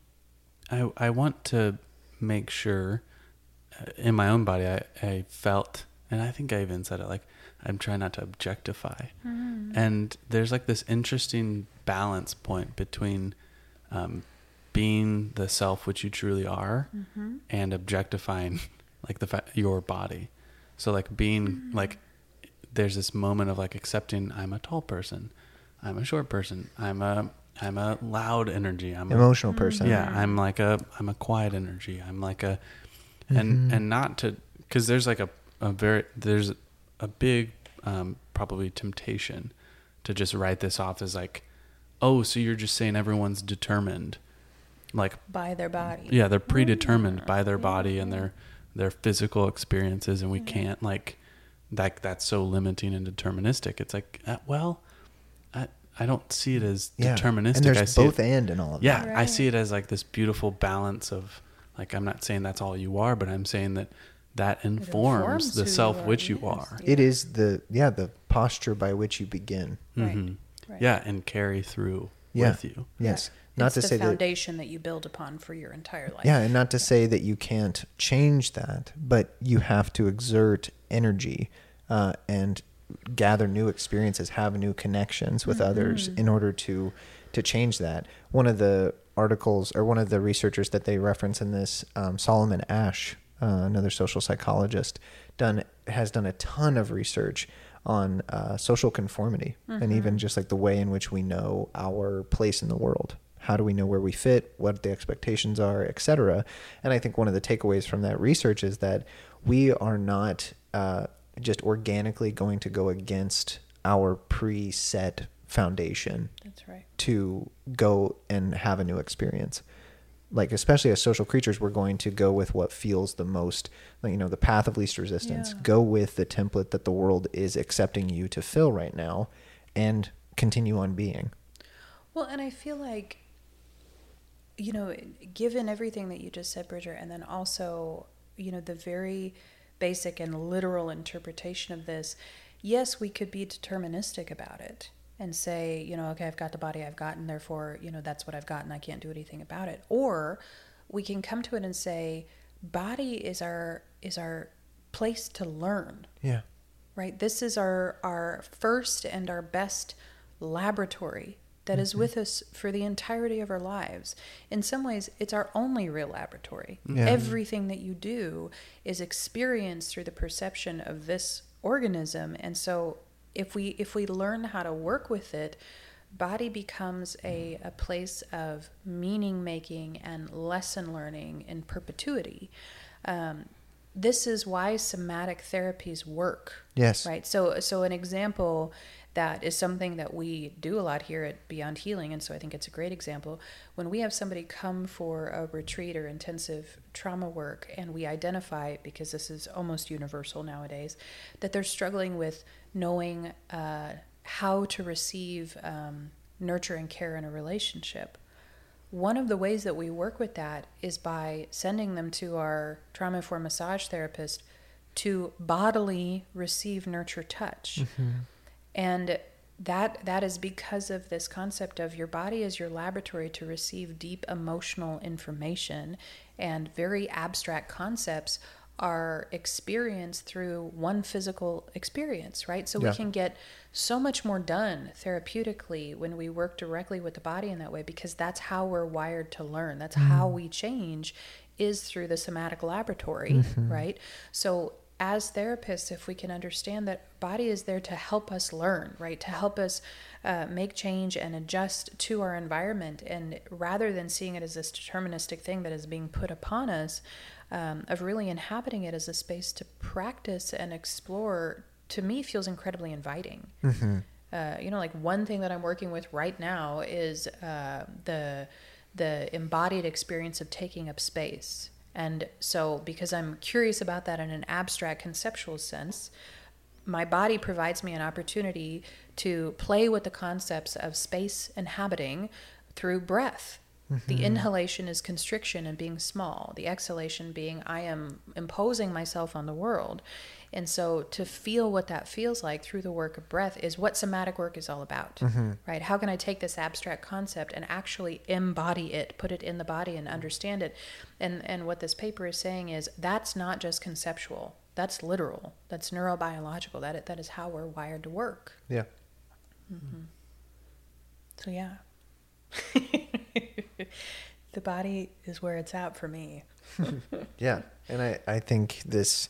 I, I want to make sure in my own body I, I felt... And I think I even said it, like, I'm trying not to objectify. Mm. And there's like this interesting balance point between um, being the self which you truly are mm-hmm. and objectifying like the fa- your body. So like being mm-hmm. like, there's this moment of like accepting I'm a tall person, I'm a short person, I'm a I'm a loud energy, I'm emotional a, person. Yeah, I'm like a I'm a quiet energy. I'm like a and mm-hmm. and not to because there's like a A very there's a big um, probably temptation to just write this off as like, oh, so you're just saying everyone's determined, like by their body. Yeah, they're predetermined yeah. by their body yeah. and their their physical experiences, and we yeah. can't like that. That's so limiting and deterministic. It's like, uh, well, I I don't see it as yeah. deterministic. And there's I see both it, and in all of yeah, that. Yeah, right. I see it as like this beautiful balance of like, I'm not saying that's all you are, but I'm saying that. That informs, informs the self you are, which you yes. are. It is the, yeah, the posture by which you begin. Right. Mm-hmm. Right. Yeah, and carry through yeah. with you. Yes. Yeah. Not it's to the say foundation that, that you build upon for your entire life. Yeah, and not to yeah. say that you can't change that, but you have to exert energy uh, and gather new experiences, have new connections with mm-hmm. others in order to to change that. One of the articles, or one of the researchers that they reference in this, um, Solomon Asch, Uh, another social psychologist, done has done a ton of research on uh, social conformity mm-hmm. and even just like the way in which we know our place in the world. How do we know where we fit, what the expectations are, et cetera. And I think one of the takeaways from that research is that we are not uh, just organically going to go against our preset foundation That's right. to go and have a new experience. Like, especially as social creatures, we're going to go with what feels the most, like, you know, the path of least resistance. Yeah. Go with the template that the world is accepting you to fill right now and continue on being. Well, and I feel like, you know, given everything that you just said, Bridger, and then also, you know, the very basic and literal interpretation of this, yes, we could be deterministic about it. And say, you know, okay, I've got the body I've gotten, therefore, you know, that's what I've gotten. I can't do anything about it. Or we can come to it and say, body is our is our place to learn. Yeah. Right? This is our, our first and our best laboratory that mm-hmm. is with us for the entirety of our lives. In some ways, it's our only real laboratory. Yeah. Everything that you do is experienced through the perception of this organism. And so if we if we learn how to work with it, body becomes a, a place of meaning making and lesson learning in perpetuity. Um, this is why somatic therapies work. Yes. Right. So so an example that is something that we do a lot here at Beyond Healing, and so I think it's a great example. When we have somebody come for a retreat or intensive trauma work, and we identify, because this is almost universal nowadays, that they're struggling with knowing uh, how to receive um, nurture and care in a relationship. One of the ways that we work with that is by sending them to our trauma-informed massage therapist to bodily receive, nurture, touch. Mm-hmm. And that that is because of this concept of your body as your laboratory to receive deep emotional information, and very abstract concepts are experienced through one physical experience, right? So yeah. we can get so much more done therapeutically when we work directly with the body in that way, because that's how we're wired to learn. That's mm-hmm. how we change, is through the somatic laboratory, mm-hmm. right? So as therapists, if we can understand that body is there to help us learn, right? To help us uh, make change and adjust to our environment. And rather than seeing it as this deterministic thing that is being put upon us, um, of really inhabiting it as a space to practice and explore, to me feels incredibly inviting. Mm-hmm. Uh, you know, like one thing that I'm working with right now is uh, the the embodied experience of taking up space. And so because I'm curious about that in an abstract conceptual sense, my body provides me an opportunity to play with the concepts of space inhabiting through breath. Mm-hmm. The inhalation is constriction and being small. The exhalation being I am imposing myself on the world. And so to feel what that feels like through the work of breath is what somatic work is all about, mm-hmm. right? How can I take this abstract concept and actually embody it, put it in the body and understand it? And and what this paper is saying is that's not just conceptual. That's literal. That's neurobiological. That that is how we're wired to work. Yeah. Mm-hmm. So yeah. The body is where it's at for me. Yeah. And I, I think this...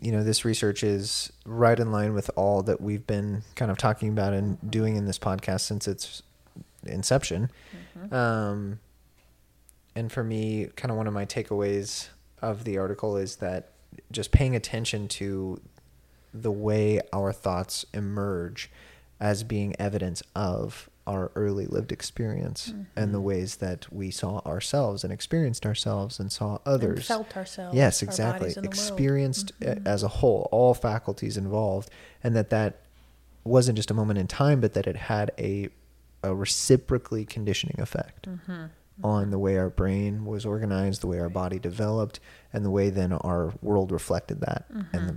you know, this research is right in line with all that we've been kind of talking about and mm-hmm. doing in this podcast since its inception. Mm-hmm. Um, and for me, kind of one of my takeaways of the article is that just paying attention to the way our thoughts emerge as being evidence of our early lived experience, mm-hmm. and the ways that we saw ourselves and experienced ourselves and saw others. And felt ourselves. Yes, exactly. Experienced mm-hmm. as a whole, all faculties involved, and that that wasn't just a moment in time, but that it had a, a reciprocally conditioning effect mm-hmm. on the way our brain was organized, the way our body developed, and the way then our world reflected that, mm-hmm. and the,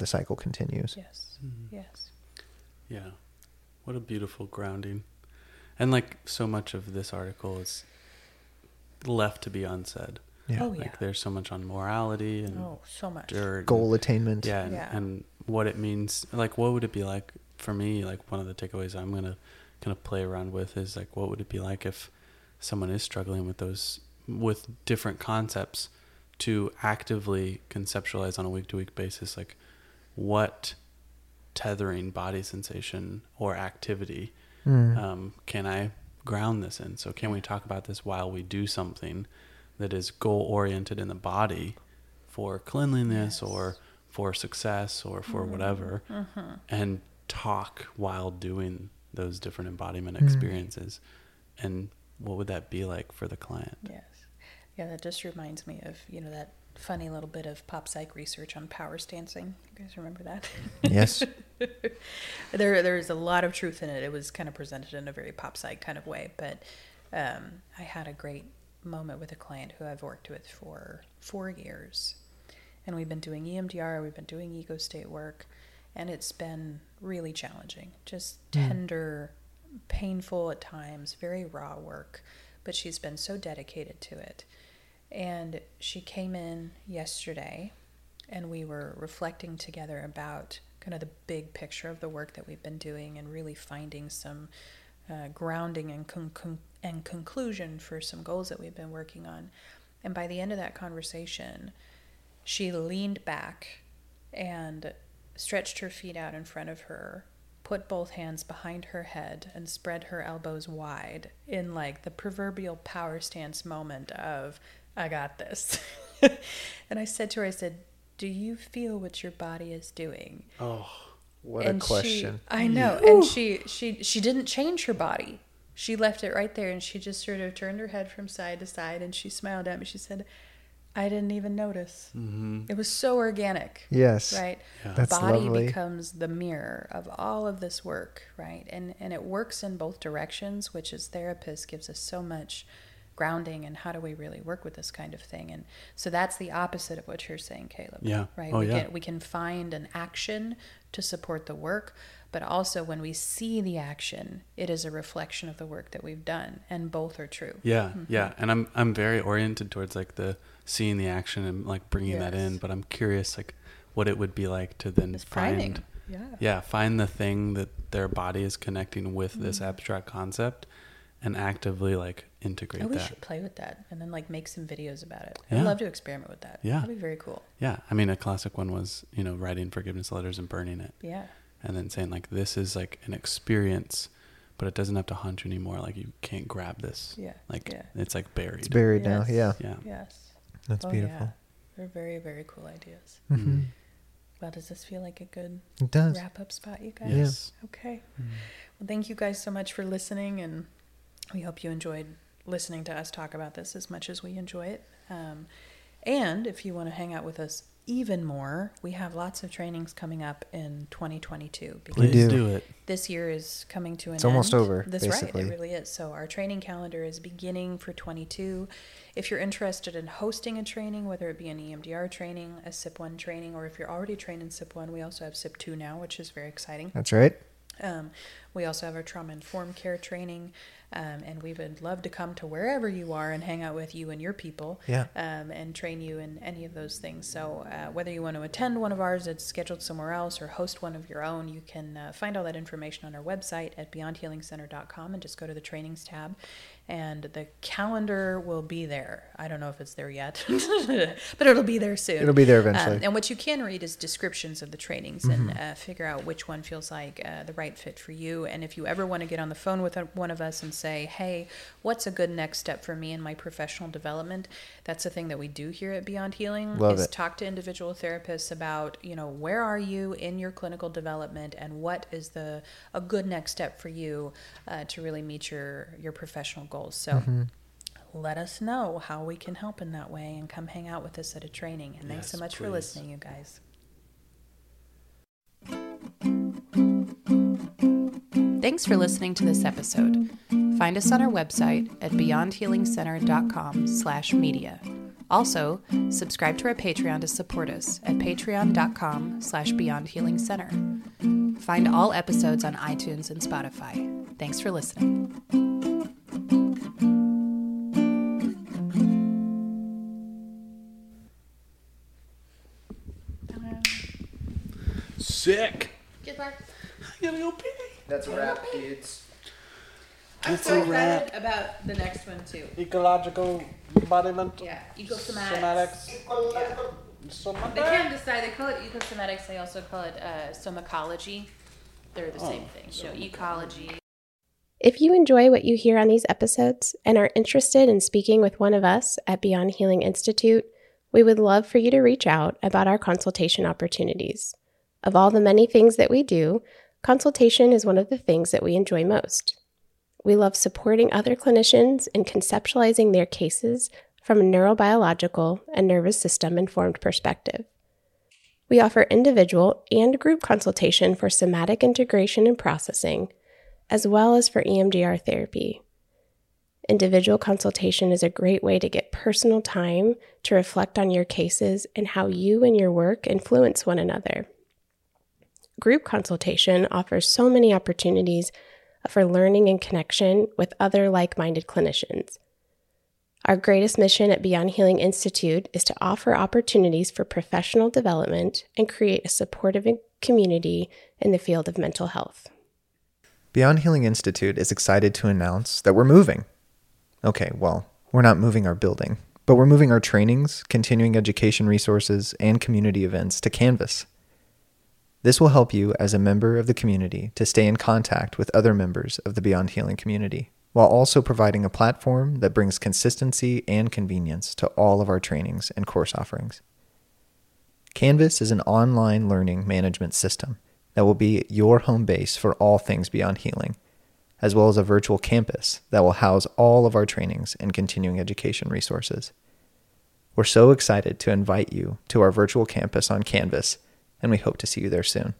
the cycle continues. Yes, mm-hmm. yes. Yeah, what a beautiful grounding. And like so much of this article is left to be unsaid. Yeah. Oh, like yeah. there's so much on morality and oh, so much. Dirt goal and, attainment. Yeah and, yeah. and what it means, like what would it be like for me? Like one of the takeaways I'm going to kind of play around with is like, what would it be like if someone is struggling with those, with different concepts, to actively conceptualize on a week to week basis, like what tethering body sensation or activity Mm. Um, can I ground this in? So can we talk about this while we do something that is goal oriented in the body for cleanliness yes. or for success or for mm. whatever, mm-hmm. and talk while doing those different embodiment mm. experiences? And what would that be like for the client? Yes. Yeah. That just reminds me of, you know, that funny little bit of pop psych research on power stancing. You guys remember that? Yes. there there's a lot of truth in it. It was kind of presented in a very pop psych kind of way, but um, I had a great moment with a client who I've worked with for four years. And we've been doing E M D R, we've been doing ego state work, and it's been really challenging. Just mm. tender, painful at times, very raw work, but she's been so dedicated to it. And she came in yesterday and we were reflecting together about kind of the big picture of the work that we've been doing and really finding some uh, grounding and, con- con- and conclusion for some goals that we've been working on. And by the end of that conversation, she leaned back and stretched her feet out in front of her, put both hands behind her head, and spread her elbows wide in like the proverbial power stance moment of, I got this. And I said to her, I said, do you feel what your body is doing? Oh, what and a question. She, I know. Ooh. And she, she, she didn't change her body. She left it right there, and she just sort of turned her head from side to side, and she smiled at me. She said, I didn't even notice. Mm-hmm. It was so organic. Yes. Right? Yeah. That's lovely. Body becomes the mirror of all of this work, right? And and it works in both directions, which as therapists gives us so much grounding and how do we really work with this kind of thing. And so that's the opposite of what you're saying, Caleb. Yeah. Right? Oh, we, yeah. Can, we can find an action to support the work, but also when we see the action, it is a reflection of the work that we've done, and both are true. Yeah, mm-hmm. yeah. And I'm I'm very oriented towards like the seeing the action and like bringing yes. that in, but I'm curious like what it would be like to then it's find priming. yeah yeah find the thing that their body is connecting with mm-hmm. this abstract concept and actively like integrate. Oh, we that. Should play with that and then like make some videos about it. Yeah. I'd love to experiment with that. Yeah, that'd be very cool. Yeah, I mean a classic one was, you know, writing forgiveness letters and burning it. Yeah, and then saying like this is like an experience, but it doesn't have to haunt you anymore. Like you can't grab this. Yeah, like yeah. it's like buried. It's buried yes. now. Yeah. Yeah. Yes. That's oh, beautiful. Yeah. They're very, very cool ideas. Mm-hmm. Well, does this feel like a good wrap-up spot, you guys? Yes. Okay. Mm-hmm. Well, thank you guys so much for listening, and we hope you enjoyed listening to us talk about this as much as we enjoy it. Um, and if you want to hang out with us even more, we have lots of trainings coming up in twenty twenty-two. Because Please do it. This year is coming to an end. It's almost over. That's basically. Right. It really is. So our training calendar is beginning for twenty-two. If you're interested in hosting a training, whether it be an E M D R training, a S I P one training, or if you're already trained in S I P one, we also have S I P two now, which is very exciting. That's right. Um, we also have our trauma-informed care training, um, and we would love to come to wherever you are and hang out with you and your people, yeah. um, and train you in any of those things. So uh, whether you want to attend one of ours that's scheduled somewhere else or host one of your own, you can uh, find all that information on our website at beyond healing center dot com and just go to the trainings tab. And the calendar will be there. I don't know if it's there yet, but it'll be there soon. It'll be there eventually. Um, and what you can read is descriptions of the trainings mm-hmm. and uh, figure out which one feels like uh, the right fit for you. And if you ever want to get on the phone with one of us and say, hey, what's a good next step for me in my professional development? That's the thing that we do here at Beyond Healing. Love is it. Talk to individual therapists about, you know, where are you in your clinical development and what is the a good next step for you uh, to really meet your, your professional goals. Goals. So mm-hmm. let us know how we can help in that way and come hang out with us at a training. And yes, thanks so much please. For listening, you guys. Thanks for listening to this episode. Find us on our website at beyond healing center dot com slash media. Also, subscribe to our Patreon to support us at patreon dot com slash beyond healing center. Find all episodes on iTunes and Spotify. Thanks for listening. Sick. Good work. I gotta go pee. That's a wrap, kids. I'm That's so excited about the next one too. Ecological embodiment. Yeah, ecosomatics. Ecological. Yeah. They can't decide. They call it ecosomatics. They also call it uh, somacology. They're the oh, same thing. So you know, ecology. If you enjoy what you hear on these episodes and are interested in speaking with one of us at Beyond Healing Institute, we would love for you to reach out about our consultation opportunities. Of all the many things that we do, consultation is one of the things that we enjoy most. We love supporting other clinicians in conceptualizing their cases from a neurobiological and nervous system-informed perspective. We offer individual and group consultation for somatic integration and processing, as well as for E M D R therapy. Individual consultation is a great way to get personal time to reflect on your cases and how you and your work influence one another. Group consultation offers so many opportunities for learning and connection with other like-minded clinicians. Our greatest mission at Beyond Healing Institute is to offer opportunities for professional development and create a supportive community in the field of mental health. Beyond Healing Institute is excited to announce that we're moving. Okay, well, we're not moving our building, but we're moving our trainings, continuing education resources, and community events to Canvas. This will help you as a member of the community to stay in contact with other members of the Beyond Healing community, while also providing a platform that brings consistency and convenience to all of our trainings and course offerings. Canvas is an online learning management system that will be your home base for all things Beyond Healing, as well as a virtual campus that will house all of our trainings and continuing education resources. We're so excited to invite you to our virtual campus on Canvas, and we hope to see you there soon.